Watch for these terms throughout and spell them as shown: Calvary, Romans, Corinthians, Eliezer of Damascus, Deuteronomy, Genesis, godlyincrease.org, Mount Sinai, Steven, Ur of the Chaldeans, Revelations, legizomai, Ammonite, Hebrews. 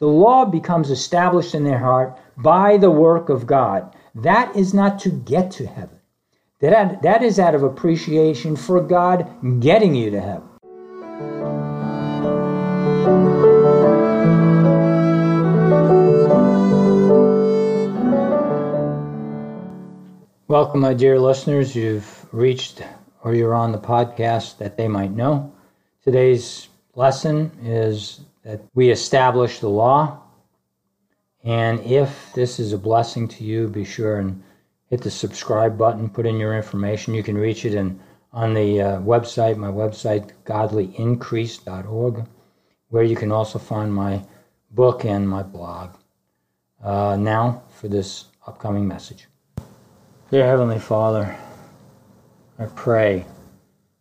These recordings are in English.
The law becomes established in their heart by the work of God. That is not to get to heaven. That is out of appreciation for God getting you to heaven. Welcome, my dear listeners. You've reached, or you're on the podcast that they might know. Today's lesson is that we establish the law. And if this is a blessing to you, be sure and hit the subscribe button, put in your information. You can reach it on the website, my website, godlyincrease.org, where you can also find my book and my blog. Now for this upcoming message. Dear Heavenly Father, I pray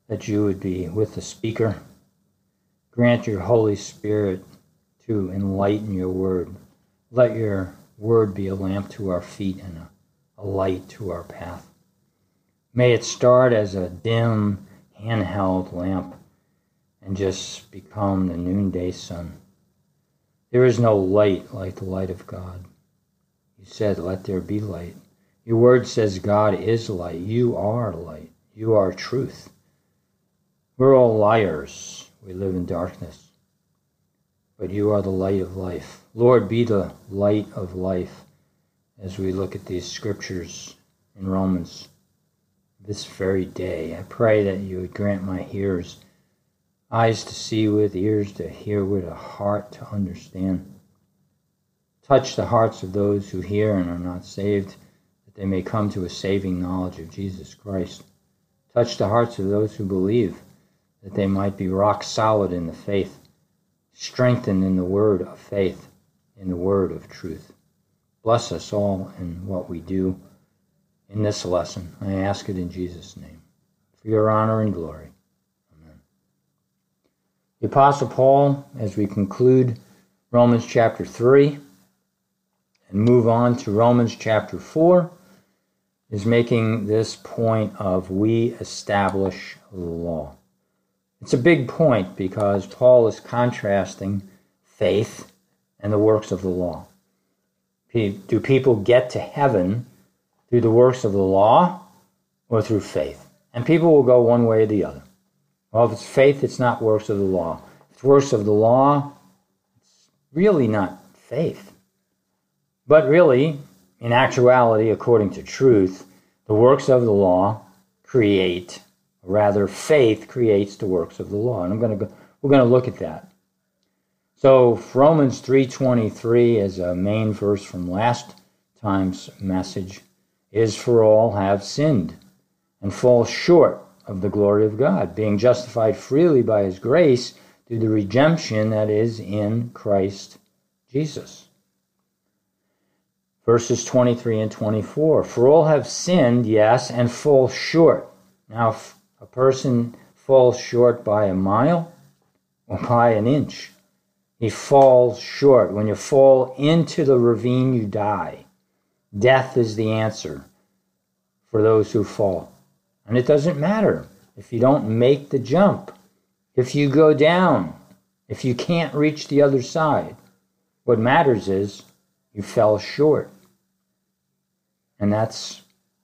that you would be with the speaker. Grant your Holy Spirit to enlighten your word. Let your word be a lamp to our feet and a light to our path. May it start as a dim, handheld lamp and just become the noonday sun. There is no light like the light of God. You said, let there be light. Your word says God is light. You are light. You are truth. We're all liars. We live in darkness. But you are the light of life. Lord, be the light of life as we look at these scriptures in Romans this very day. I pray that you would grant my hearers eyes to see with, ears to hear with, a heart to understand. Touch the hearts of those who hear and are not saved, they may come to a saving knowledge of Jesus Christ. Touch the hearts of those who believe, that they might be rock solid in the faith, strengthened in the word of faith, in the word of truth. Bless us all in what we do in this lesson. I ask it in Jesus' name, for your honor and glory. Amen. The Apostle Paul, as we conclude Romans chapter 3 and move on to Romans chapter 4, is making this point of we establish the law. It's a big point because Paul is contrasting faith and the works of the law. Do people get to heaven through the works of the law or through faith? And people will go one way or the other. Well, if it's faith, it's not works of the law. If it's works of the law, it's really not faith. But really, in actuality, according to truth, the works of the law create, or rather faith creates the works of the law. And we're going to look at that. So Romans 3:23 is a main verse from last time's message, is for all have sinned and fall short of the glory of God, being justified freely by his grace through the redemption that is in Christ Jesus. Verses 23 and 24, for all have sinned, yes, and fall short. Now, if a person falls short by a mile or by an inch, he falls short. When you fall into the ravine, you die. Death is the answer for those who fall. And it doesn't matter if you don't make the jump, if you go down, if you can't reach the other side. What matters is you fell short. And that's,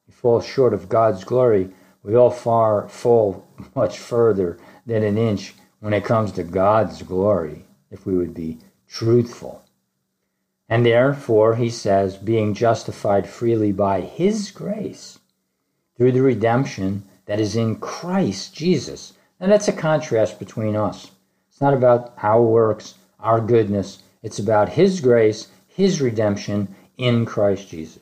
you fall short of God's glory. We all fall much further than an inch when it comes to God's glory, if we would be truthful. And therefore, he says, being justified freely by his grace through the redemption that is in Christ Jesus. And that's a contrast between us. It's not about our works, our goodness. It's about his grace, his redemption in Christ Jesus.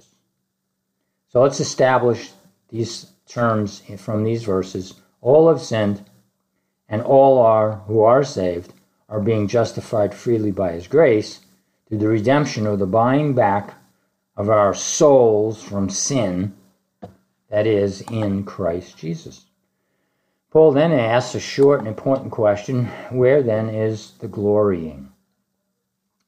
So let's establish these terms from these verses. All have sinned, and all are who are saved are being justified freely by his grace through the redemption or the buying back of our souls from sin that is in Christ Jesus. Paul then asks a short and important question, where then is the glorying?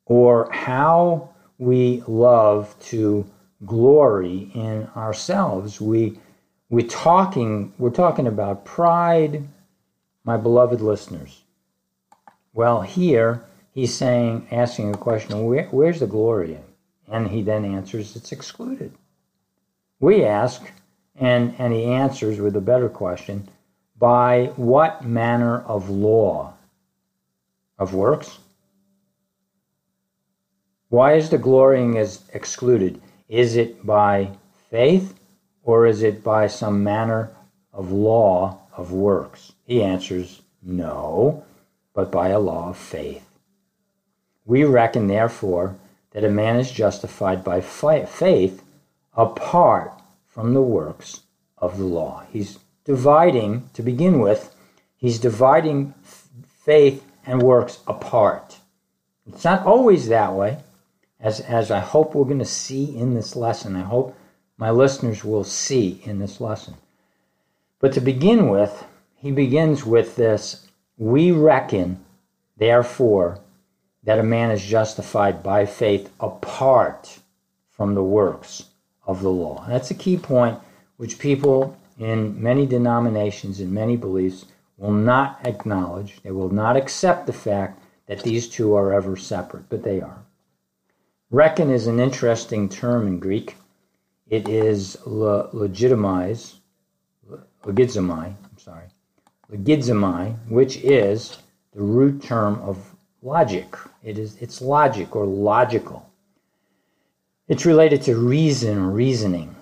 Or how we love to glory in ourselves. We're talking about pride, my beloved listeners. Well, here he's saying, asking a question, where's the glory in? And he then answers, it's excluded. We ask, and he answers with a better question, by what manner of law? Of works? Why is the glorying is excluded? Is it by faith, or is it by some manner of law of works? He answers, no, but by a law of faith. We reckon, therefore, that a man is justified by faith apart from the works of the law. He's dividing, to begin with, he's dividing faith and works apart. It's not always that way, as I hope we're going to see in this lesson. I hope my listeners will see in this lesson. But to begin with, he begins with this, we reckon, therefore, that a man is justified by faith apart from the works of the law. And that's a key point which people in many denominations and many beliefs will not acknowledge. They will not accept the fact that these two are ever separate, but they are. Reckon is an interesting term in Greek. It is legizomai, which is the root term of logic. It's logic or logical. It's related to reason or reasoning.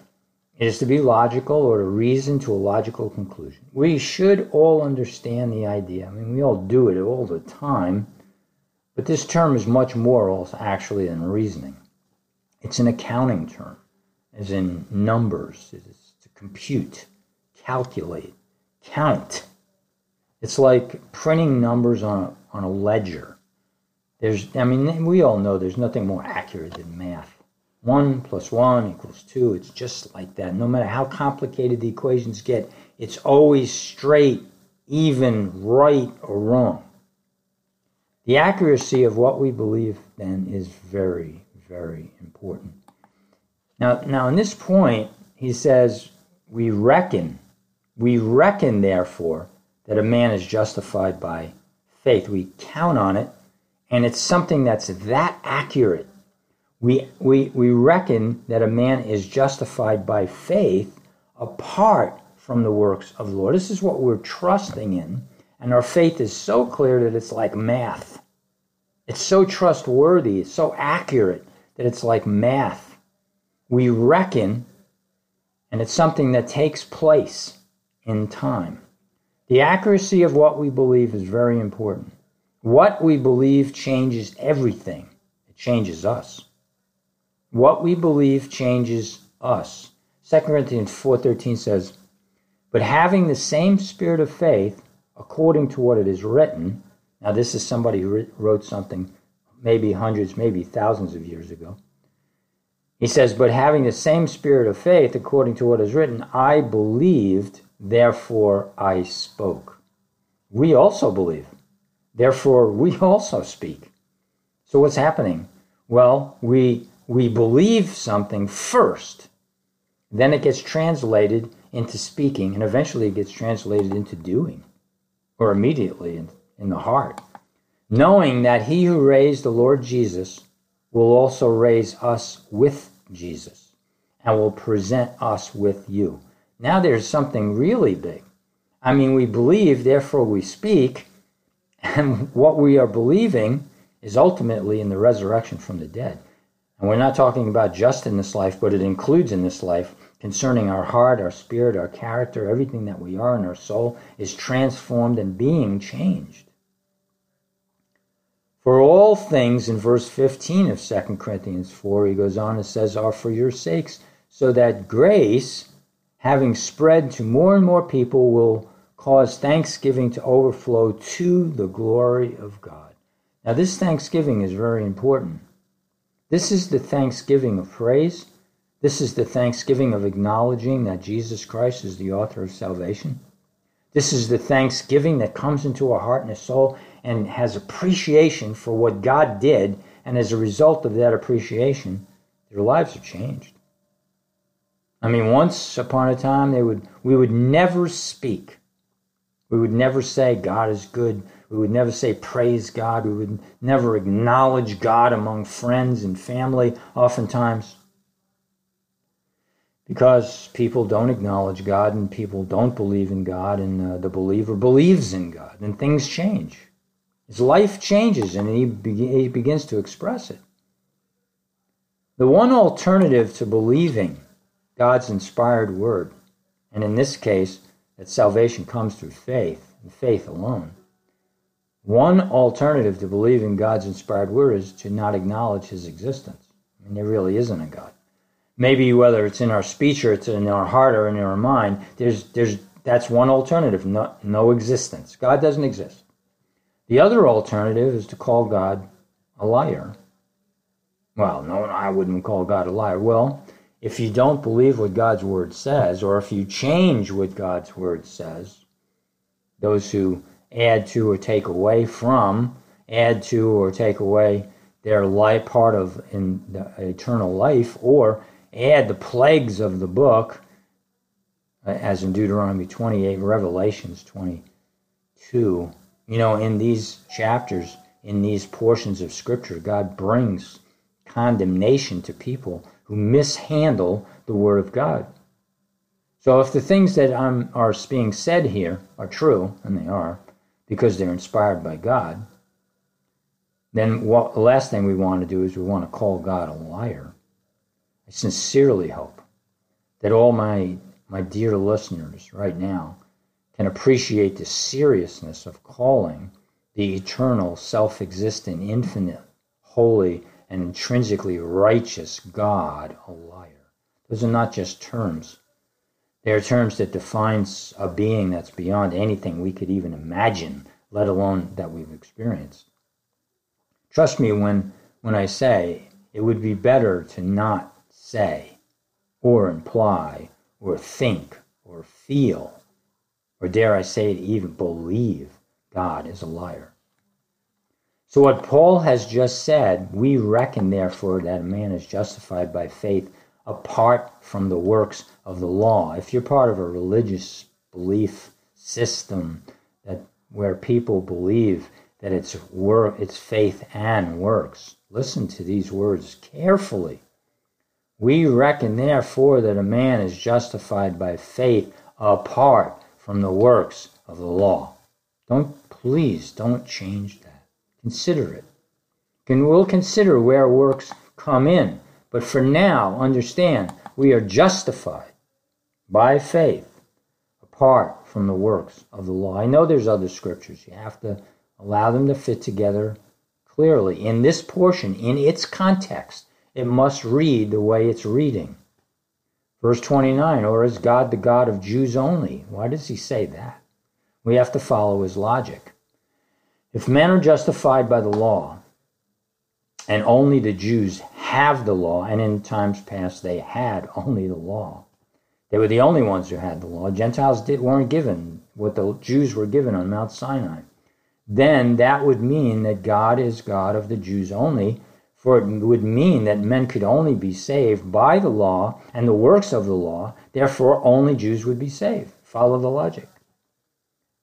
It is to be logical or to reason to a logical conclusion. We should all understand the idea. I mean, we all do it all the time. But this term is much more also actually than reasoning. It's an accounting term, as in numbers. It is to compute, calculate, count. It's like printing numbers on a ledger. We all know there's nothing more accurate than math. 1 + 1 = 2. It's just like that. No matter how complicated the equations get, it's always straight, even, right, or wrong. The accuracy of what we believe, then, is very, very important. Now, in this point, he says, we reckon, therefore, that a man is justified by faith. We count on it, and it's something that's that accurate. We reckon that a man is justified by faith apart from the works of the Lord. This is what we're trusting in. And our faith is so clear that it's like math. It's so trustworthy, it's so accurate that it's like math. We reckon, and it's something that takes place in time. The accuracy of what we believe is very important. What we believe changes everything. It changes us. What we believe changes us. 2 Corinthians 4:13 says, but having the same spirit of faith, according to what it is written, now this is somebody who wrote something maybe hundreds, maybe thousands of years ago. He says, but having the same spirit of faith, according to what is written, I believed, therefore I spoke. We also believe, therefore we also speak. So what's happening? Well, we believe something first, then it gets translated into speaking, and eventually it gets translated into doing. Or immediately in the heart, knowing that he who raised the Lord Jesus will also raise us with Jesus and will present us with you. Now there's something really big. I mean, we believe, therefore we speak, and what we are believing is ultimately in the resurrection from the dead. And we're not talking about just in this life, but it includes in this life concerning our heart, our spirit, our character, everything that we are in our soul is transformed and being changed. For all things, in verse 15 of 2 Corinthians 4, he goes on and says, are for your sakes, so that grace, having spread to more and more people, will cause thanksgiving to overflow to the glory of God. Now this thanksgiving is very important. This is the thanksgiving of praise. This is the thanksgiving of acknowledging that Jesus Christ is the author of salvation. This is the thanksgiving that comes into our heart and our soul and has appreciation for what God did. And as a result of that appreciation, their lives are changed. I mean, once upon a time, we would never speak. We would never say God is good. We would never say praise God. We would never acknowledge God among friends and family oftentimes, because people don't acknowledge God and people don't believe in God, and the believer believes in God, and things change. His life changes and he begins to express it. The one alternative to believing God's inspired word, and in this case, that salvation comes through faith, and faith alone, one alternative to believing God's inspired word is to not acknowledge his existence. I mean, there really isn't a God. Maybe whether it's in our speech or it's in our heart or in our mind, that's one alternative, no existence. God doesn't exist. The other alternative is to call God a liar. Well, no, I wouldn't call God a liar. Well, if you don't believe what God's word says, or if you change what God's word says, those who add to or take away from, add to or take away their life, part of in the eternal life, or add the plagues of the book, as in Deuteronomy 28, Revelations 22. You know, in these chapters, in these portions of Scripture, God brings condemnation to people who mishandle the Word of God. So if the things that are being said here are true, and they are, because they're inspired by God, then the last thing we want to do is we want to call God a liar. I sincerely hope that all my dear listeners right now can appreciate the seriousness of calling the eternal, self-existent, infinite, holy, and intrinsically righteous God a liar. Those are not just terms. They are terms that define a being that's beyond anything we could even imagine, let alone that we've experienced. Trust me when I say it would be better to not say or imply or think or feel, or dare I say it, even believe God is a liar. So what Paul has just said, we reckon therefore that a man is justified by faith apart from the works of the law. If you're part of a religious belief system where people believe that it's faith and works, listen to these words carefully. We reckon therefore that a man is justified by faith apart from the works of the law. Please don't change that. Consider it. We'll consider where works come in. But for now, understand, we are justified by faith apart from the works of the law. I know there's other scriptures. You have to allow them to fit together clearly. In this portion, in its context, it must read the way it's reading. Verse 29, or is God the God of Jews only? Why does he say that? We have to follow his logic. If men are justified by the law, and only the Jews have the law, and in times past they had only the law, they were the only ones who had the law. Gentiles weren't given what the Jews were given on Mount Sinai. Then that would mean that God is God of the Jews only, for it would mean that men could only be saved by the law and the works of the law, therefore only Jews would be saved. Follow the logic.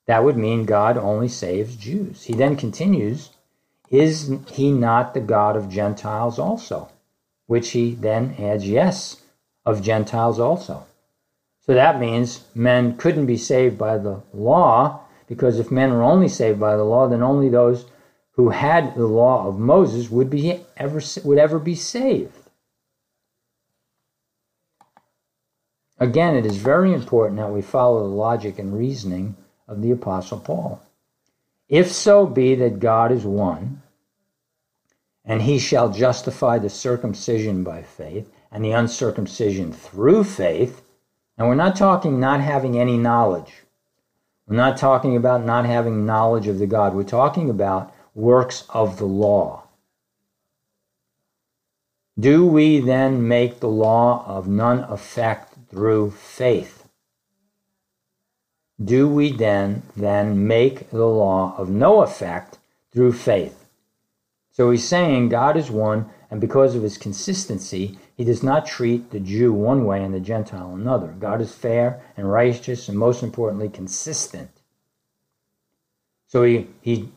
That would mean God only saves Jews. He then continues, is he not the God of Gentiles also? Which he then adds, yes, of Gentiles also. So that means men couldn't be saved by the law, because if men were only saved by the law, then only those who had the law of Moses would ever be saved. Again, it is very important that we follow the logic and reasoning of the Apostle Paul. If so be that God is one, and he shall justify the circumcision by faith, and the uncircumcision through faith, and we're not talking not having any knowledge. We're not talking about not having knowledge of the God. We're talking about works of the law. Do we then make the law of none effect through faith? Do we then make the law of no effect through faith? So he's saying God is one, and because of his consistency, he does not treat the Jew one way and the Gentile another. God is fair and righteous and, most importantly, consistent. So he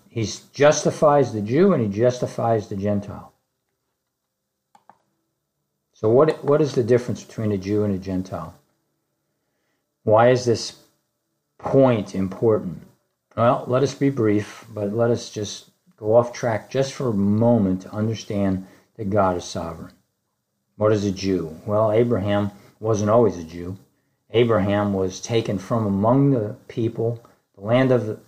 justifies the Jew and he justifies the Gentile. So what is the difference between a Jew and a Gentile? Why is this point important? Well, let us be brief, but let us just go off track just for a moment to understand that God is sovereign. What is a Jew? Well, Abraham wasn't always a Jew. Abraham was taken from among the people, the land of the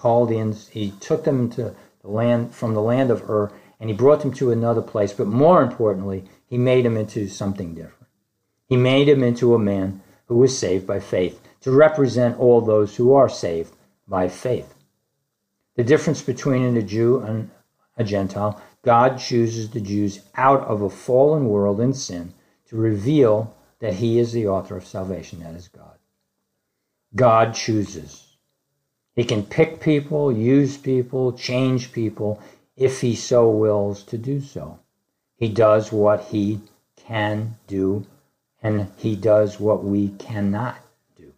Chaldeans. He took them to the land from the land of Ur, and he brought them to another place. But more importantly, he made him into something different. He made him into a man who was saved by faith, to represent all those who are saved by faith. The difference between a Jew and a Gentile: God chooses the Jews out of a fallen world in sin to reveal that he is the author of salvation, that is God. God chooses. He can pick people, use people, change people, if he so wills to do so. He does what he can do, and he does what we cannot do.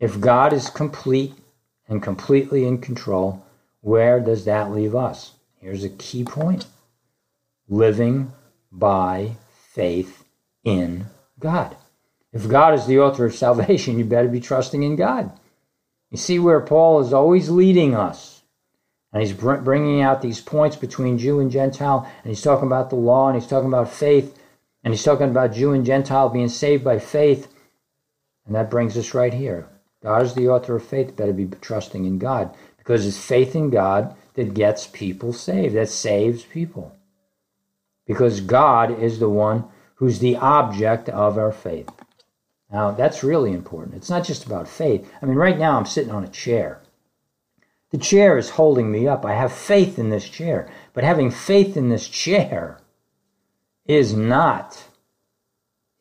If God is complete and completely in control, where does that leave us? Here's a key point: living by faith in God. If God is the author of salvation, you better be trusting in God. You see where Paul is always leading us. And he's bringing out these points between Jew and Gentile, and he's talking about the law, and he's talking about faith, and he's talking about Jew and Gentile being saved by faith. And that brings us right here. God is the author of faith. Better be trusting in God, because it's faith in God that gets people saved, that saves people. Because God is the one who's the object of our faith. Now, that's really important. It's not just about faith. I mean, right now I'm sitting on a chair. The chair is holding me up. I have faith in this chair. But having faith in this chair is not,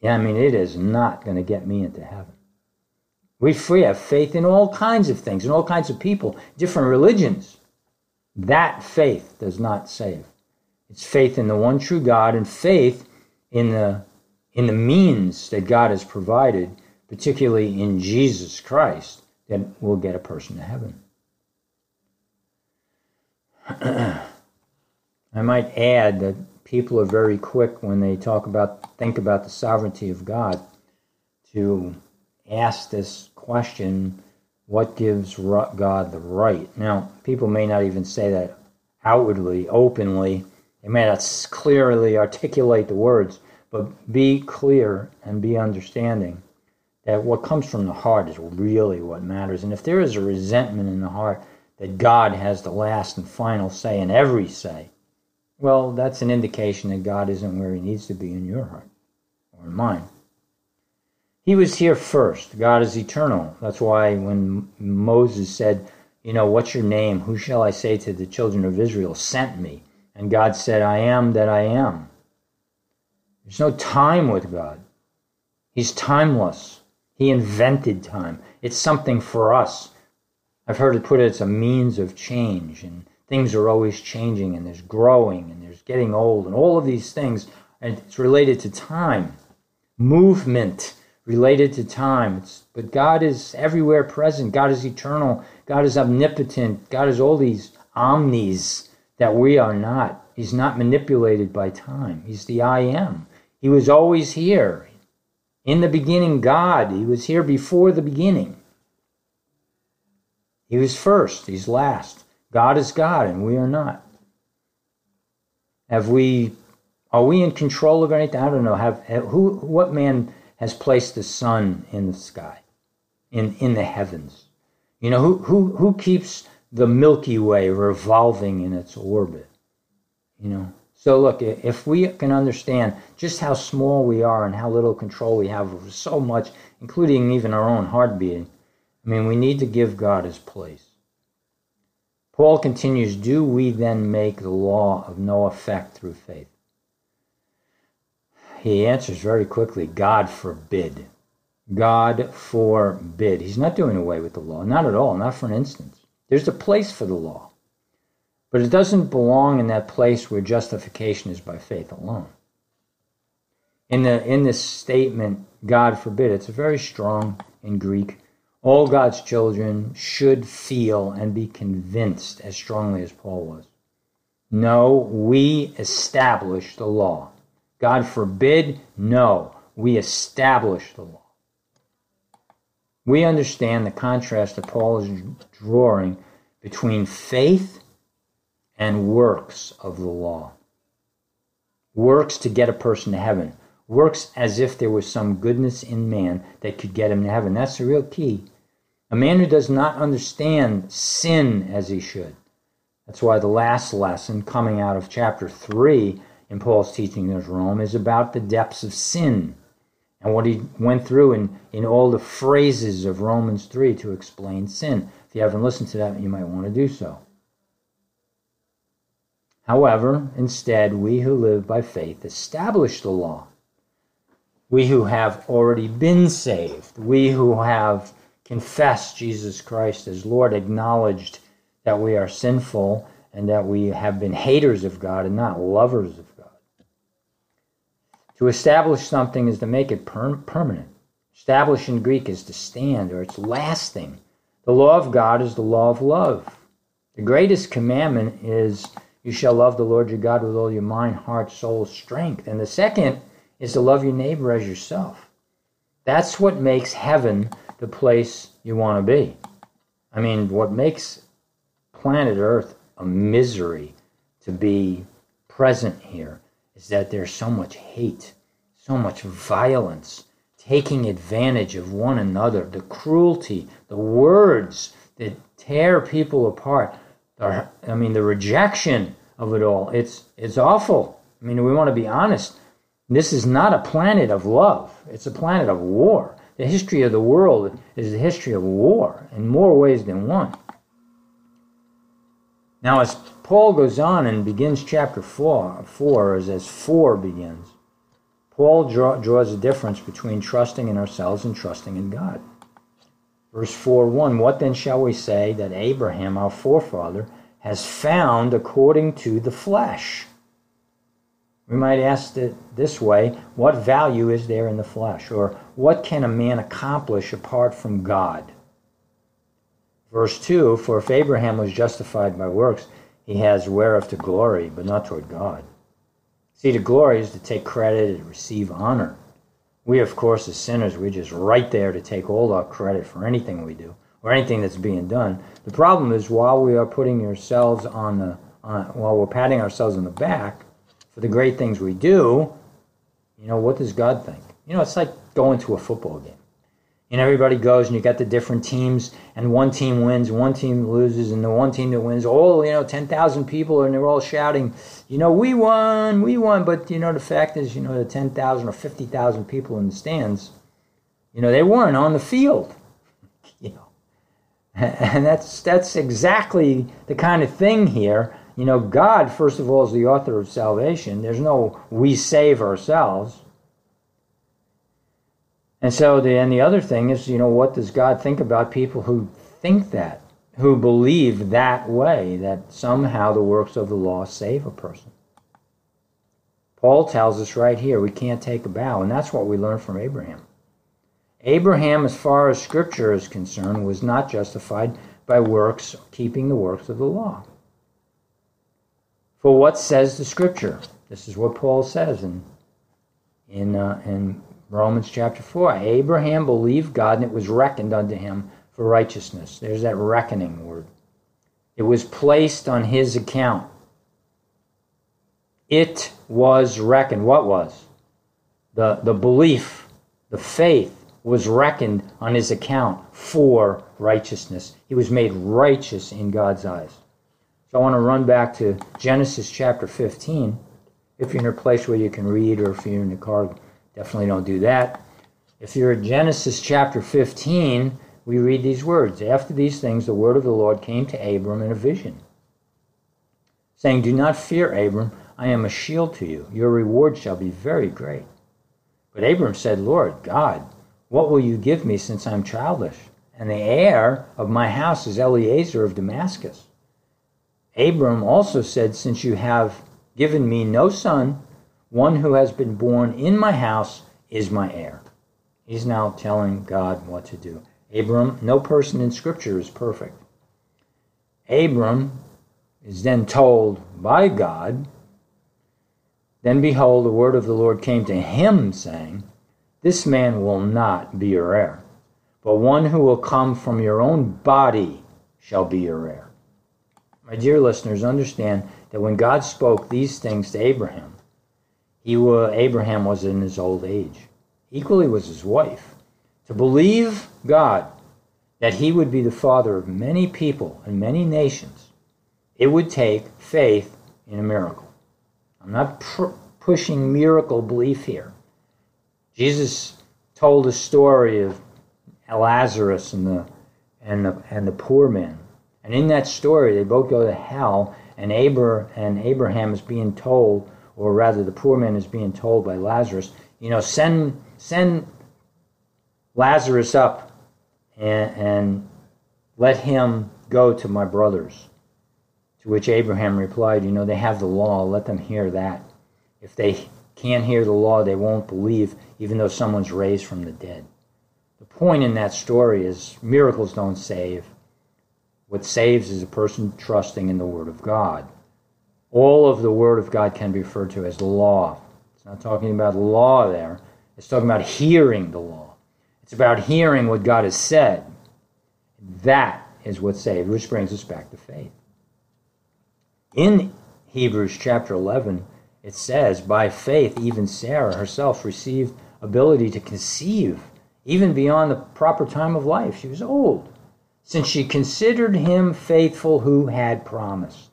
it is not going to get me into heaven. We have faith in all kinds of things, in all kinds of people, different religions. That faith does not save. It's faith in the one true God and faith in the means that God has provided, particularly in Jesus Christ, that will get a person to heaven. I might add that people are very quick when they think about the sovereignty of God to ask this question: what gives God the right? Now, people may not even say that outwardly, openly. They may not clearly articulate the words, but be clear and be understanding that what comes from the heart is really what matters. And if there is a resentment in the heart that God has the last and final say in every say, well, that's an indication that God isn't where he needs to be in your heart or in mine. He was here first. God is eternal. That's why when Moses said, what's your name? Who shall I say to the children of Israel sent me? And God said, I am that I am. There's no time with God. He's timeless. He invented time. It's something for us. I've heard it put it's a means of change, and things are always changing, and there's growing, and there's getting old, and all of these things, and it's related to time. Movement related to time. But God is everywhere present. God is eternal. God is omnipotent. God is all these omnis that we are not. He's not manipulated by time. He's the I am. He was always here. In the beginning, God. He was here before the beginning. He was first. He's last. God is God, and we are not. Are we in control of anything? I don't know. What man has placed the sun in the sky, in the heavens? Who keeps the Milky Way revolving in its orbit? So look, if we can understand just how small we are and how little control we have over so much, including even our own heartbeat, we need to give God his place. Paul continues, do we then make the law of no effect through faith? He answers very quickly, God forbid. God forbid. He's not doing away with the law. Not at all. Not for an instant. There's a place for the law. But it doesn't belong in that place where justification is by faith alone. In this statement, God forbid, it's very strong in Greek, all God's children should feel and be convinced as strongly as Paul was. No, we establish the law. God forbid, no, we establish the law. We understand the contrast that Paul is drawing between faith and works of the law. Works to get a person to heaven. Works as if there was some goodness in man that could get him to heaven. That's the real key. A man who does not understand sin as he should. That's why the last lesson coming out of chapter 3 in Paul's teaching in Rome is about the depths of sin and what he went through in all the phrases of Romans 3 to explain sin. If you haven't listened to that, you might want to do so. However, instead, we who live by faith establish the law. We who have already been saved, we who have confessed Jesus Christ as Lord, acknowledged that we are sinful and that we have been haters of God and not lovers of God. To establish something is to make it permanent. Establish in Greek is to stand, or it's lasting. The law of God is the law of love. The greatest commandment is, you shall love the Lord your God with all your mind, heart, soul, strength. And the second is to love your neighbor as yourself. That's what makes heaven the place you want to be. I mean, what makes planet Earth a misery to be present here is that there's so much hate, so much violence, taking advantage of one another, the cruelty, the words that tear people apart, I mean, the rejection of it all. It's awful. I mean, we want to be honest. This is not a planet of love. It's a planet of war. The history of the world is the history of war in more ways than one. Now, as Paul goes on and begins chapter 4 as 4 begins, Paul draws a difference between trusting in ourselves and trusting in God. Verse 4:1, what then shall we say that Abraham, our forefather, has found according to the flesh? We might ask it this way, what value is there in the flesh? Or what can a man accomplish apart from God? Verse 2, for if Abraham was justified by works, he has whereof to glory, but not toward God. See, to glory is to take credit and receive honor. We, of course, as sinners, we're just right there to take all our credit for anything we do, or anything that's being done. The problem is, while we are putting ourselves while we're patting ourselves on the back for the great things we do, you know, what does God think? You know, it's like going to a football game. And everybody goes, and you got the different teams, and one team wins, one team loses, and the one team that wins, 10,000 people, and they're all shouting, you know, we won, but, you know, the fact is, you know, the 10,000 or 50,000 people in the stands, you know, they weren't on the field, you know. And that's exactly the kind of thing here. You know, God, first of all, is the author of salvation. There's no we save ourselves. And so then the other thing is, you know, what does God think about people who think that, who believe that way, that somehow the works of the law save a person? Paul tells us right here, we can't take a bow, and that's what we learn from Abraham. Abraham, as far as Scripture is concerned, was not justified by works, keeping the works of the law. For what says the Scripture? This is what Paul says in Romans chapter 4, Abraham believed God, and it was reckoned unto him for righteousness. There's that reckoning word. It was placed on his account. It was reckoned. What was? The belief, the faith was reckoned on his account for righteousness. He was made righteous in God's eyes. So I want to run back to Genesis chapter 15. If you're in a place where you can read, or if you're in the car, definitely don't do that. If you're in Genesis chapter 15, we read these words. After these things, the word of the Lord came to Abram in a vision, saying, do not fear, Abram. I am a shield to you. Your reward shall be very great. But Abram said, Lord God, what will you give me since I'm childless? And the heir of my house is Eliezer of Damascus. Abram also said, since you have given me no son, one who has been born in my house is my heir. He's now telling God what to do. Abram, no person in Scripture is perfect. Abram is then told by God, then behold, the word of the Lord came to him, saying, this man will not be your heir, but one who will come from your own body shall be your heir. My dear listeners, understand that when God spoke these things to Abraham, Abraham was in his old age. Equally was his wife. To believe God that he would be the father of many people and many nations, it would take faith in a miracle. I'm not pushing miracle belief here. Jesus told a story of Lazarus and the poor man. And in that story, they both go to hell, and Abraham is being told, or rather the poor man is being told by Lazarus, you know, send Lazarus up and let him go to my brothers. To which Abraham replied, you know, they have the law, let them hear that. If they can't hear the law, they won't believe, even though someone's raised from the dead. The point in that story is miracles don't save. What saves is a person trusting in the Word of God. All of the Word of God can be referred to as the law. It's not talking about law there. It's talking about hearing the law. It's about hearing what God has said. That is what saves, which brings us back to faith. In Hebrews chapter 11, it says, by faith, even Sarah herself received ability to conceive, even beyond the proper time of life. She was old, since she considered him faithful who had promised.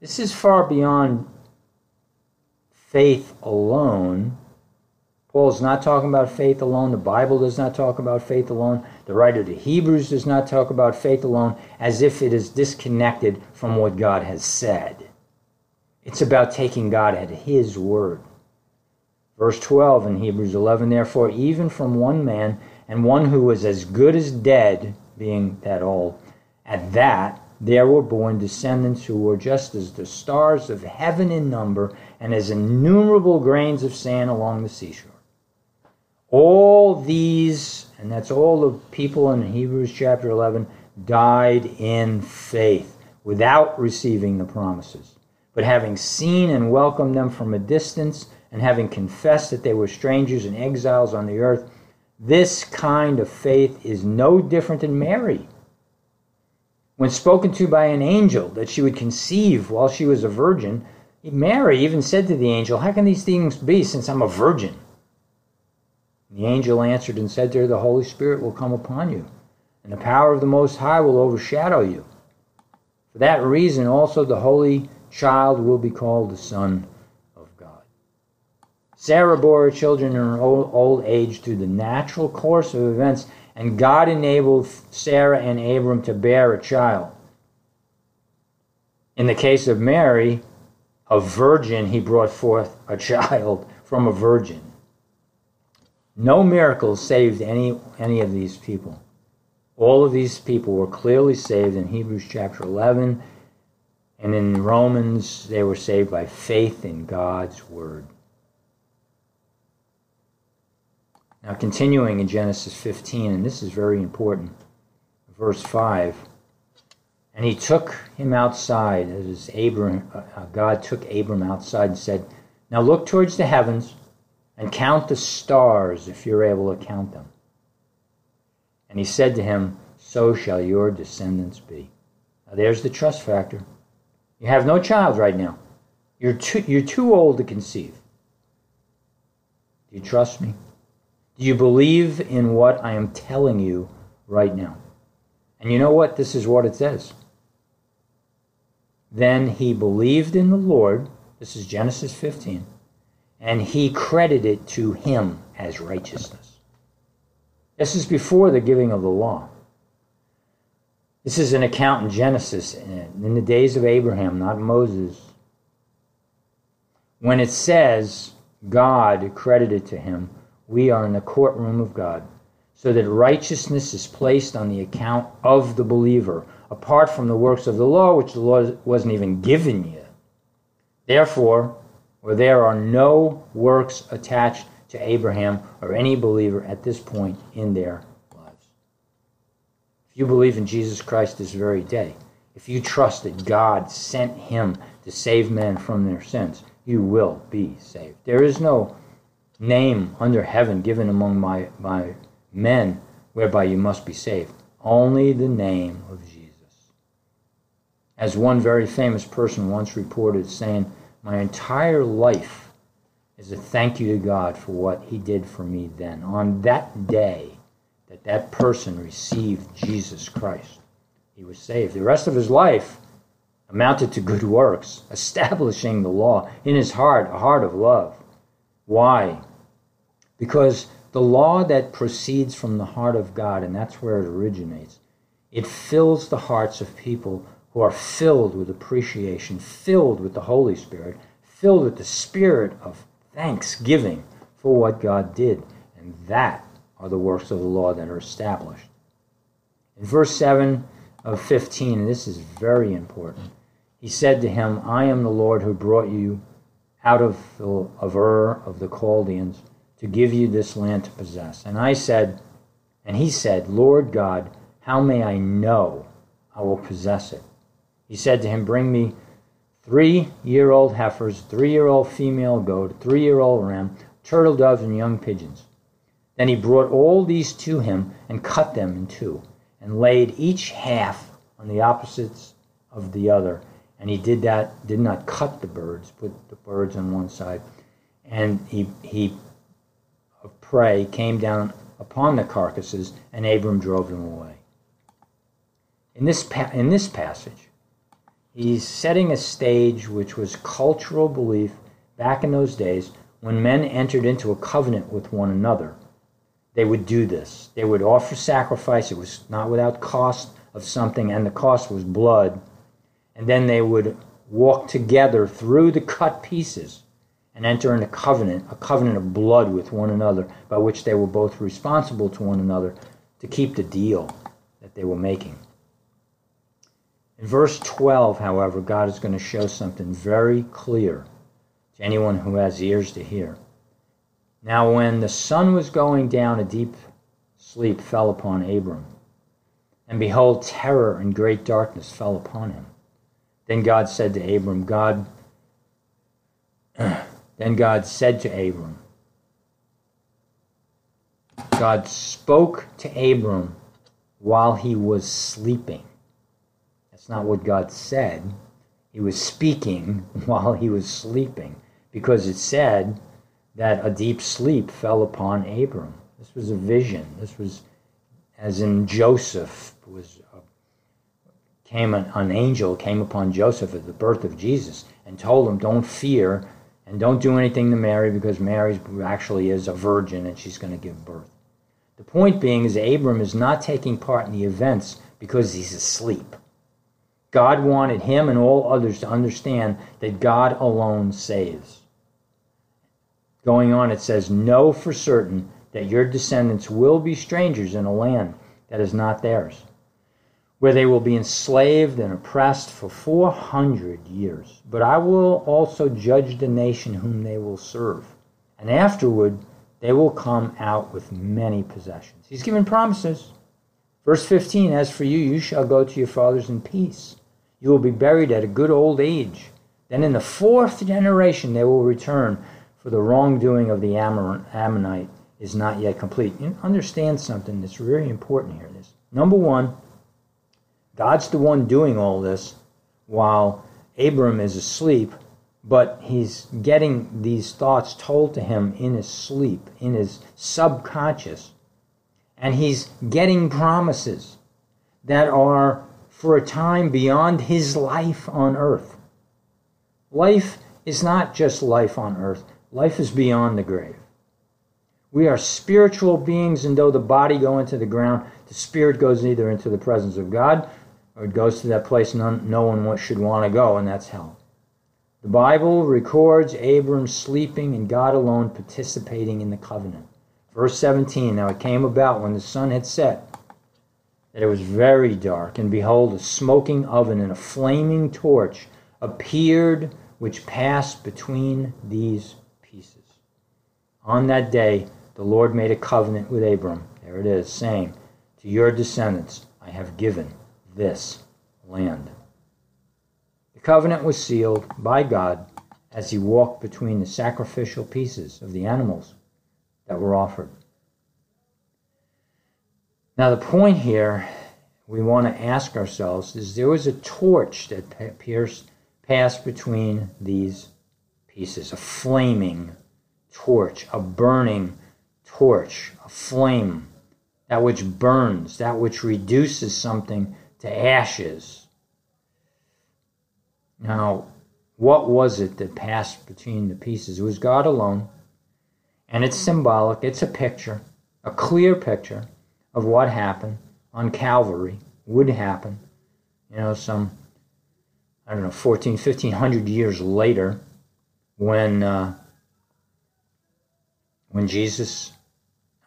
This is far beyond faith alone. Paul's not talking about faith alone. The Bible does not talk about faith alone. The writer to Hebrews does not talk about faith alone, as if it is disconnected from what God has said. It's about taking God at his word. Verse 12 in Hebrews 11, therefore, even from one man, and one who was as good as dead, being that old, at that there were born descendants who were just as the stars of heaven in number and as innumerable grains of sand along the seashore. All these, and that's all the people in Hebrews chapter 11, died in faith without receiving the promises, but having seen and welcomed them from a distance and having confessed that they were strangers and exiles on the earth. This kind of faith is no different than Mary, when spoken to by an angel that she would conceive while she was a virgin. Mary even said to the angel, how can these things be since I'm a virgin? And the angel answered and said to her, the Holy Spirit will come upon you, and the power of the Most High will overshadow you. For that reason also the Holy Child will be called the Son of God. Sarah bore her children in her old age through the natural course of events, and God enabled Sarah and Abram to bear a child. In the case of Mary, a virgin, he brought forth a child from a virgin. No miracles saved any of these people. All of these people were clearly saved in Hebrews chapter 11, and in Romans they were saved by faith in God's word. Now, continuing in Genesis 15, and this is very important, verse 5. And he took him outside, as God took Abram outside and said, now look towards the heavens and count the stars, if you're able to count them. And he said to him, so shall your descendants be. Now, there's the trust factor. You have no child right now. You're too old to conceive. Do you trust me? Do you believe in what I am telling you right now? And you know what? This is what it says. Then he believed in the Lord, this is Genesis 15, and he credited to him as righteousness. This is before the giving of the law. This is an account in Genesis, in the days of Abraham, not Moses, when it says God credited to him. We are in the courtroom of God, so that righteousness is placed on the account of the believer, apart from the works of the law, which the law wasn't even given yet. Therefore, there are no works attached to Abraham or any believer at this point in their lives. If you believe in Jesus Christ this very day, if you trust that God sent him to save men from their sins, you will be saved. There is no name under heaven given among my men whereby you must be saved. Only the name of Jesus. As one very famous person once reported, saying, "My entire life is a thank you to God for what he did for me then." On that day that that person received Jesus Christ, he was saved. The rest of his life amounted to good works, establishing the law in his heart, a heart of love. Why? Because the law that proceeds from the heart of God, and that's where it originates, it fills the hearts of people who are filled with appreciation, filled with the Holy Spirit, filled with the spirit of thanksgiving for what God did. And that are the works of the law that are established. In verse 7 of 15, and this is very important, he said to him, "I am the Lord who brought you out of Ur of the Chaldeans to give you this land to possess." And he said, "Lord God, how may I know I will possess it?" He said to him, "Bring me 3-year-old heifers, 3-year-old female goat, 3-year-old ram, turtle doves, and young pigeons." Then he brought all these to him and cut them in two and laid each half on the opposites of the other. And he did not cut the birds, put the birds on one side. And he of prey came down upon the carcasses, and Abram drove them away. In this passage, he's setting a stage which was cultural belief back in those days when men entered into a covenant with one another. They would do this. They would offer sacrifice. It was not without cost of something, and the cost was blood. And then they would walk together through the cut pieces and enter into a covenant of blood with one another, by which they were both responsible to one another to keep the deal that they were making. In verse 12, however, God is going to show something very clear to anyone who has ears to hear. "Now when the sun was going down, a deep sleep fell upon Abram. And behold, terror and great darkness fell upon him. God spoke to Abram while he was sleeping. It's not what God said. He was speaking while he was sleeping, because it said that a deep sleep fell upon Abram. This was a vision. This was, as in Joseph, an angel came upon Joseph at the birth of Jesus and told him, "Don't fear and don't do anything to Mary, because Mary actually is a virgin and she's going to give birth." The point being is Abram is not taking part in the events because he's asleep. God wanted him and all others to understand that God alone saves. Going on, it says, "Know for certain that your descendants will be strangers in a land that is not theirs, where they will be enslaved and oppressed for 400 years. But I will also judge the nation whom they will serve, and afterward they will come out with many possessions." He's given promises. Verse 15, "As for you, you shall go to your fathers in peace. You will be buried at a good old age. Then in the 4th generation they will return, for the wrongdoing of the Ammonite is not yet complete." You understand something that's really important here. This, number one, God's the one doing all this while Abram is asleep, but he's getting these thoughts told to him in his sleep, in his subconscious. And he's getting promises that are for a time beyond his life on earth. Life is not just life on earth. Life is beyond the grave. We are spiritual beings, and though the body go into the ground, the spirit goes either into the presence of God or it goes to that place no one should want to go, and that's hell. The Bible records Abram sleeping and God alone participating in the covenant. Verse 17, "Now it came about when the sun had set that it was very dark, and behold, a smoking oven and a flaming torch appeared, which passed between these pieces." On that day, the Lord made a covenant with Abram, there it is, saying, "To your descendants I have given this land. The covenant was sealed by God as he walked between the sacrificial pieces of the animals that were offered. Now the point here we want to ask ourselves is there was a torch that passed between these pieces, a flaming torch, a burning torch, a flame, that which burns, that which reduces something to ashes. Now, what was it that passed between the pieces? It was God alone, and it's symbolic. It's a picture, a clear picture of what happened on Calvary, would happen, you know, some, 14, 1,500 years later, when Jesus,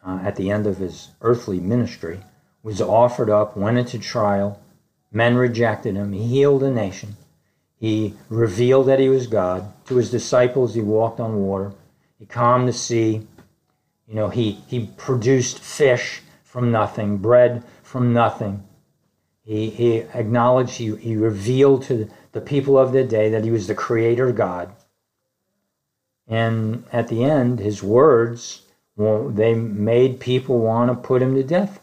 at the end of his earthly ministry, was offered up, went into trial, men rejected him, he healed a nation, he revealed that he was God, to his disciples he walked on water, he calmed the sea, you know, he produced fish from nothing, bread from nothing. He acknowledged, he revealed to the people of the day that he was the creator God. And at the end, his words, well, they made people want to put him to death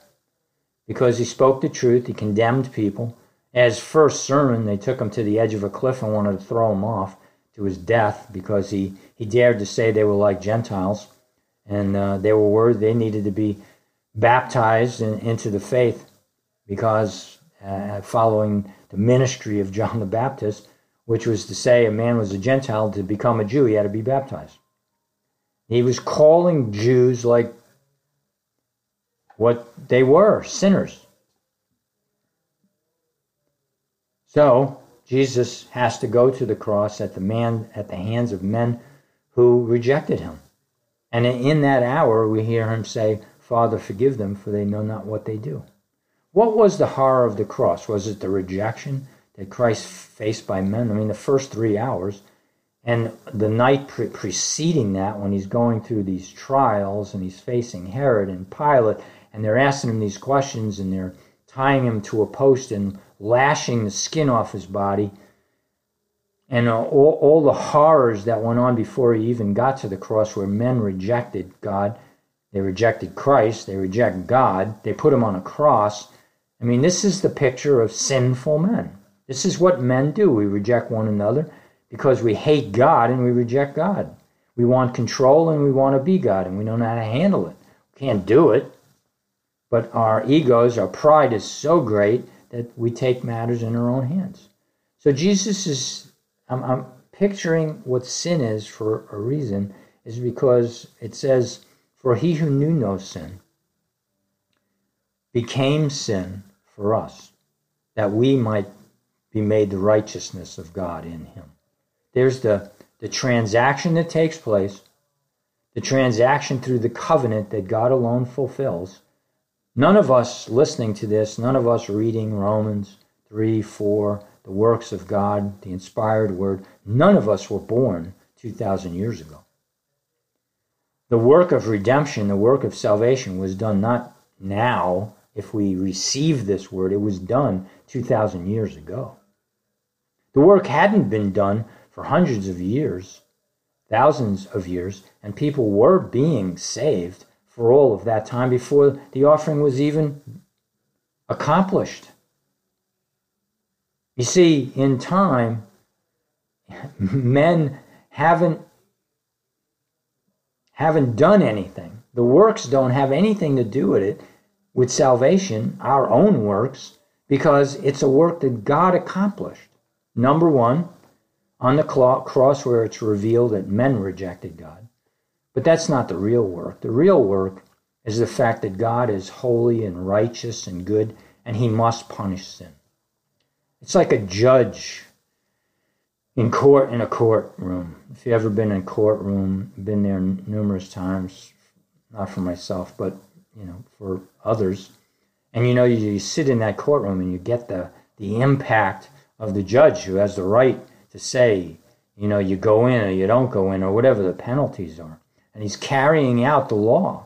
because he spoke the truth. He condemned people. As first sermon, they took him to the edge of a cliff and wanted to throw him off to his death because he dared to say they were like Gentiles and they were worthy. They needed to be baptized into the faith because following the ministry of John the Baptist, which was to say a man was a Gentile, to become a Jew, he had to be baptized. He was calling Jews like what they were, sinners. So Jesus has to go to the cross at the hands of men who rejected him. And in that hour, we hear him say, "Father, forgive them, for they know not what they do." What was the horror of the cross? Was it the rejection that Christ faced by men? I mean, the first 3 hours and the night preceding that, when he's going through these trials and he's facing Herod and Pilate, and they're asking him these questions and they're tying him to a post and lashing the skin off his body, and all the horrors that went on before he even got to the cross, where men rejected God. They rejected Christ. They reject God. They put him on a cross. I mean, this is the picture of sinful men. This is what men do. We reject one another because we hate God and we reject God. We want control and we want to be God, and we don't know how to handle it. We can't do it. But our egos, our pride is so great that we take matters in our own hands. So Jesus is, I'm picturing what sin is for a reason, is because it says, "For he who knew no sin became sin for us, that we might be made the righteousness of God in him." There's the transaction that takes place, the transaction through the covenant that God alone fulfills. None of us listening to this, none of us reading Romans 3, 4, the works of God, the inspired word, none of us were born 2,000 years ago. The work of redemption, the work of salvation was done not now, if we receive this word. It was done 2,000 years ago. The work hadn't been done for hundreds of years, thousands of years, and people were being saved for all of that time before the offering was even accomplished. You see, in time, men haven't done anything. The works don't have anything to do with it, with salvation, our own works, because it's a work that God accomplished. Number one, on the cross, where it's revealed that men rejected God. But that's not the real work. The real work is the fact that God is holy and righteous and good, and he must punish sin. It's like a judge in a courtroom. If you've ever been in a courtroom, been there numerous times, not for myself, but for others, and you sit in that courtroom and you get the impact of the judge who has the right to say, you go in or you don't go in, or whatever the penalties are. And he's carrying out the law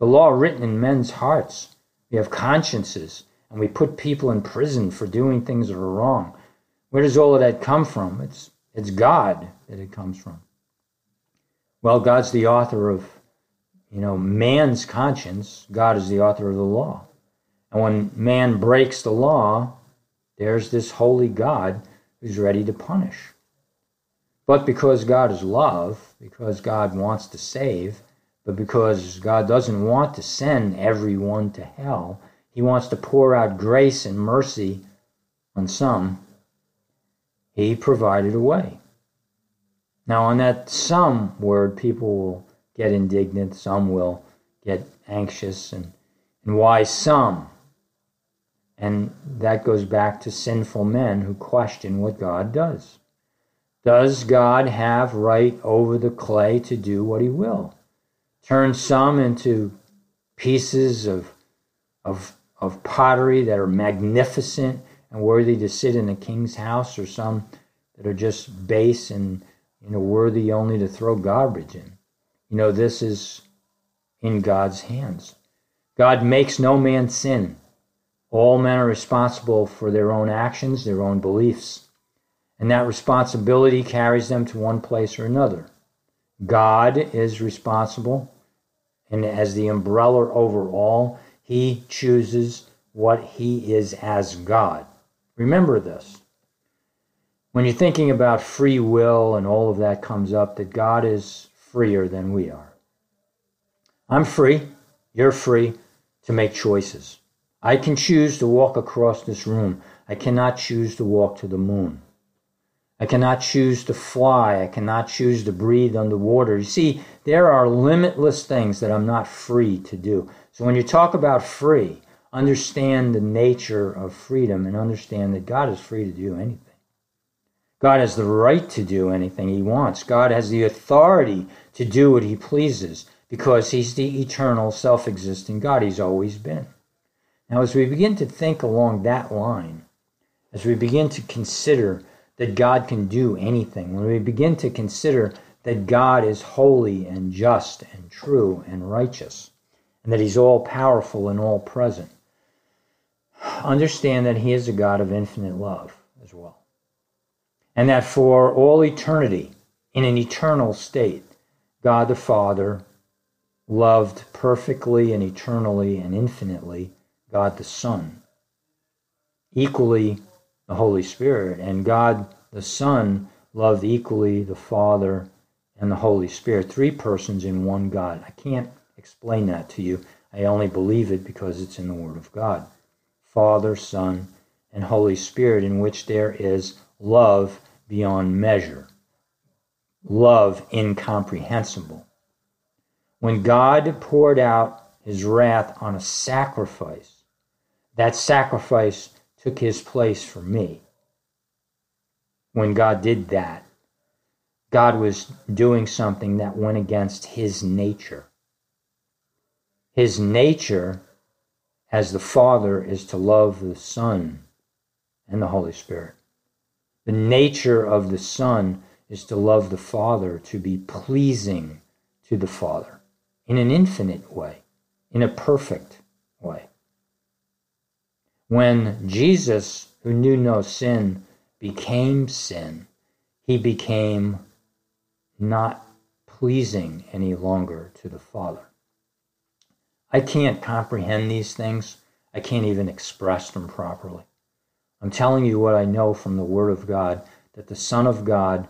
written in men's hearts. We have consciences, and we put people in prison for doing things that are wrong. Where does all of that come from? It's God that it comes from. Well, God's the author of, man's conscience. God is the author of the law. And when man breaks the law, there's this holy God who's ready to punish. But because God is love, because God wants to save, but because God doesn't want to send everyone to hell, he wants to pour out grace and mercy on some. He provided a way. Now, on that some word, people will get indignant, some will get anxious, and why some? And that goes back to sinful men who question what God does. Does God have right over the clay to do what he will? Turn some into pieces of pottery that are magnificent and worthy to sit in a king's house, or some that are just base and worthy only to throw garbage in. This is in God's hands. God makes no man sin. All men are responsible for their own actions, their own beliefs. And that responsibility carries them to one place or another. God is responsible, and as the umbrella over all, he chooses what he is as God. Remember this. When you're thinking about free will and all of that comes up, that God is freer than we are. I'm free. You're free to make choices. I can choose to walk across this room. I cannot choose to walk to the moon. I cannot choose to fly. I cannot choose to breathe underwater. You see, there are limitless things that I'm not free to do. So when you talk about free, understand the nature of freedom and understand that God is free to do anything. God has the right to do anything he wants. God has the authority to do what he pleases because he's the eternal, self-existing God. He's always been. Now, as we begin to think along that line, as we begin to consider that God can do anything, when we begin to consider that God is holy and just and true and righteous, and that he's all-powerful and all-present, understand that he is a God of infinite love as well. And that for all eternity, in an eternal state, God the Father loved perfectly and eternally and infinitely God the Son, equally the Holy Spirit, and God the Son loved equally the Father and the Holy Spirit, three persons in one God. I can't explain that to you. I only believe it because it's in the Word of God. Father, Son, and Holy Spirit, in which there is love beyond measure, love incomprehensible. When God poured out his wrath on a sacrifice, that sacrifice took his place for me. When God did that, God was doing something that went against his nature. His nature as the Father is to love the Son and the Holy Spirit. The nature of the Son is to love the Father, to be pleasing to the Father in an infinite way, in a perfect way. When Jesus, who knew no sin, became sin, he became not pleasing any longer to the Father. I can't comprehend these things. I can't even express them properly. I'm telling you what I know from the Word of God, that the Son of God,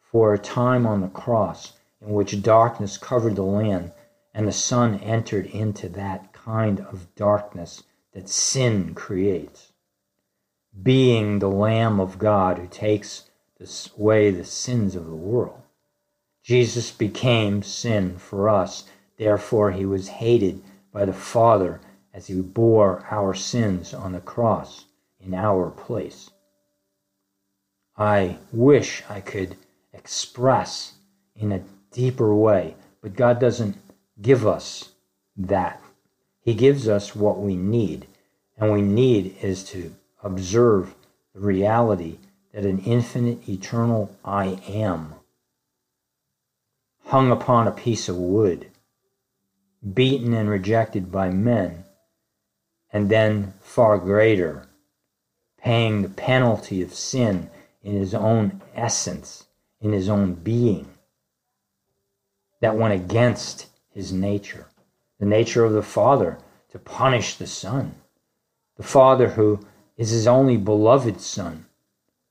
for a time on the cross in which darkness covered the land, and the Son entered into that kind of darkness that sin creates, being the Lamb of God who takes away the sins of the world. Jesus became sin for us. Therefore, he was hated by the Father as he bore our sins on the cross in our place. I wish I could express in a deeper way, but God doesn't give us that. He gives us what we need, and we need is to observe the reality that an infinite, eternal I am hung upon a piece of wood, beaten and rejected by men, and then far greater, paying the penalty of sin in his own essence, in his own being, that went against his nature, the nature of the Father to punish the Son. The Father who is his only beloved Son,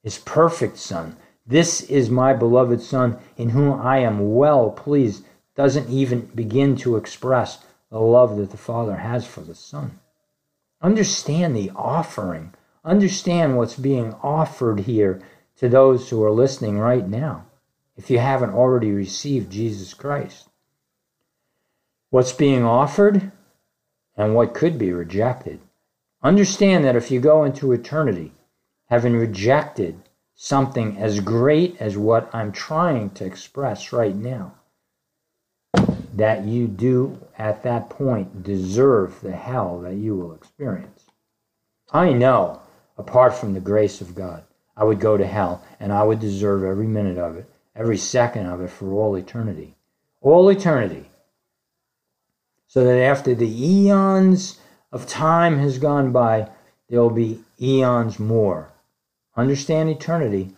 his perfect Son. This is my beloved Son in whom I am well pleased. Doesn't even begin to express the love that the Father has for the Son. Understand the offering. Understand what's being offered here to those who are listening right now, if you haven't already received Jesus Christ. What's being offered and what could be rejected. Understand that if you go into eternity having rejected something as great as what I'm trying to express right now, that you do at that point deserve the hell that you will experience. I know, apart from the grace of God, I would go to hell, and I would deserve every minute of it, every second of it for all eternity. All eternity. So that after the eons of time has gone by, there will be eons more. Understand eternity,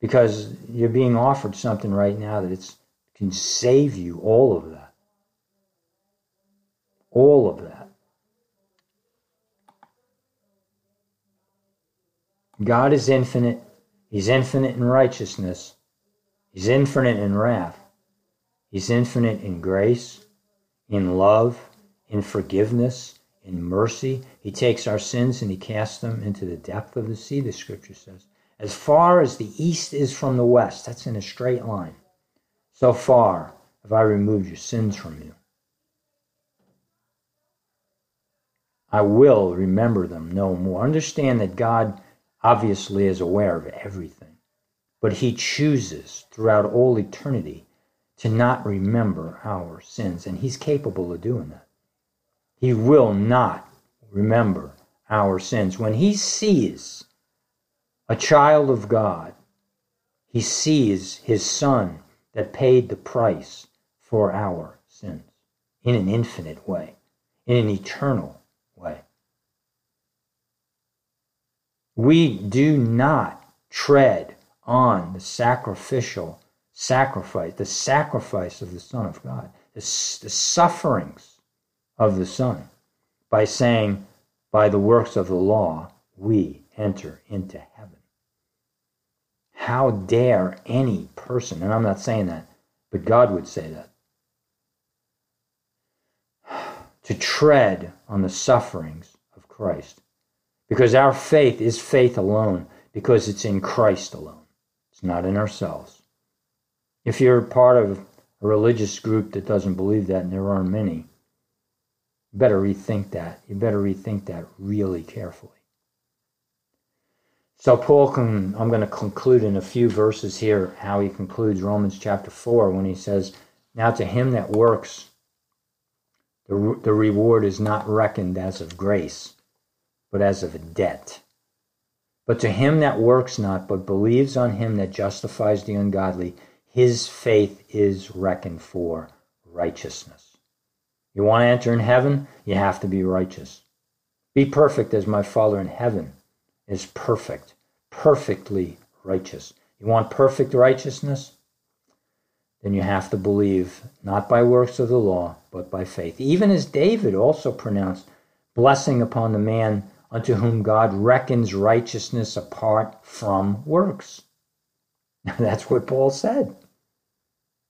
because you're being offered something right now that it can save you all of that. All of that. God is infinite. He's infinite in righteousness. He's infinite in wrath. He's infinite in grace, in love, in forgiveness, in mercy. He takes our sins and he casts them into the depth of the sea, the scripture says. As far as the east is from the west, that's in a straight line, so far have I removed your sins from you. I will remember them no more. Understand that God obviously is aware of everything, but he chooses throughout all eternity to not remember our sins, and he's capable of doing that. He will not remember our sins. When he sees a child of God, he sees his Son that paid the price for our sins in an infinite way, in an eternal way. We do not tread on the sacrificial sacrifice, the sacrifice of the Son of God, the sufferings of the Son, by saying, by the works of the law, we enter into heaven. How dare any person, and I'm not saying that, but God would say that, to tread on the sufferings of Christ. Because our faith is faith alone, because it's in Christ alone. It's not in ourselves. If you're part of a religious group that doesn't believe that, and there aren't many, better rethink that. You better rethink that really carefully. So I'm going to conclude in a few verses here how he concludes Romans chapter 4 when he says, now to him that works, the reward is not reckoned as of grace, but as of a debt. But to him that works not, but believes on him that justifies the ungodly, his faith is reckoned for righteousness. You want to enter in heaven? You have to be righteous. Be perfect as my Father in heaven is perfect, perfectly righteous. You want perfect righteousness? Then you have to believe, not by works of the law, but by faith. Even as David also pronounced, blessing upon the man unto whom God reckons righteousness apart from works. That's what Paul said.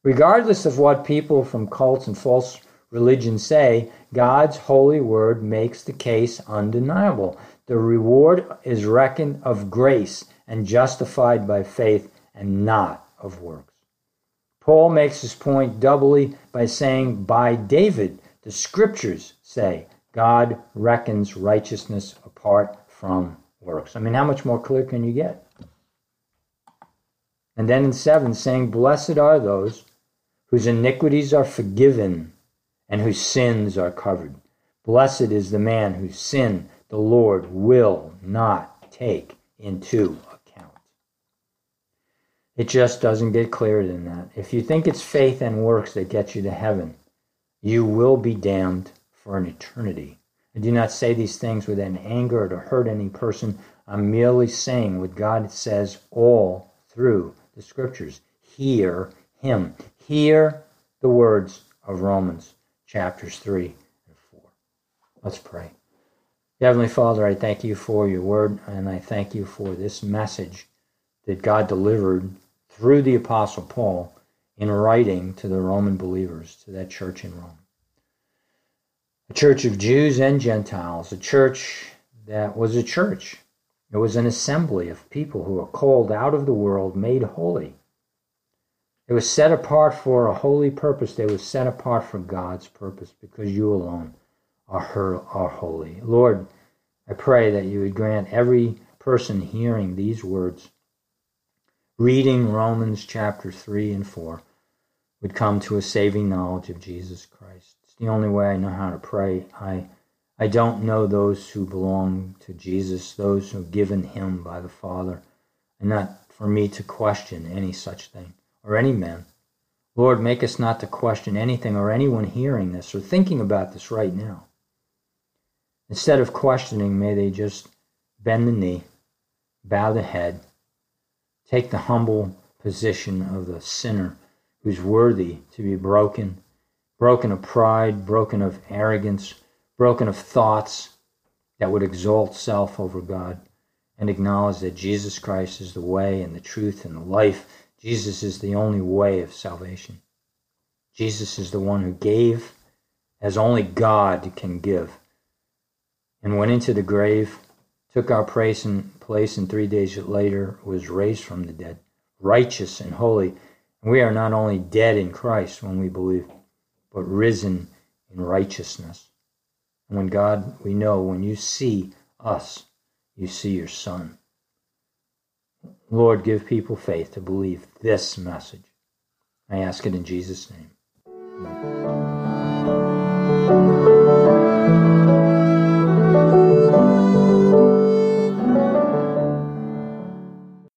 Regardless of what people from cults and false religion say, God's holy word makes the case undeniable. The reward is reckoned of grace and justified by faith and not of works. Paul makes his point doubly by saying, by David, the scriptures say, God reckons righteousness apart from works. I mean, how much more clear can you get? And then in 7, saying, blessed are those whose iniquities are forgiven and whose sins are covered. Blessed is the man whose sin the Lord will not take into account. It just doesn't get clearer than that. If you think it's faith and works that get you to heaven, you will be damned for an eternity. I do not say these things with an anger or to hurt any person. I'm merely saying what God says all through the Scriptures. Hear him. Hear the words of Romans chapters 3 and 4. Let's pray. Heavenly Father, I thank you for your word, and I thank you for this message that God delivered through the Apostle Paul in writing to the Roman believers, to that church in Rome. A church of Jews and Gentiles, a church that was a church. It was an assembly of people who were called out of the world, made holy. It was set apart for a holy purpose. They were set apart for God's purpose because you alone are holy. Lord, I pray that you would grant every person hearing these words, reading Romans chapter 3 and 4, would come to a saving knowledge of Jesus Christ. It's the only way I know how to pray. I don't know those who belong to Jesus, those who are given him by the Father, and not for me to question any such thing, or any man. Lord, make us not to question anything or anyone hearing this or thinking about this right now. Instead of questioning, may they just bend the knee, bow the head, take the humble position of the sinner who's worthy to be broken, broken of pride, broken of arrogance, broken of thoughts that would exalt self over God, and acknowledge that Jesus Christ is the way and the truth and the life. Jesus is the only way of salvation. Jesus is the one who gave as only God can give, and went into the grave, took our place and 3 days later was raised from the dead, righteous and holy. And we are not only dead in Christ when we believe, but risen in righteousness. And when God, we know, when you see us, you see your Son. Lord, give people faith to believe this message. I ask it in Jesus' name.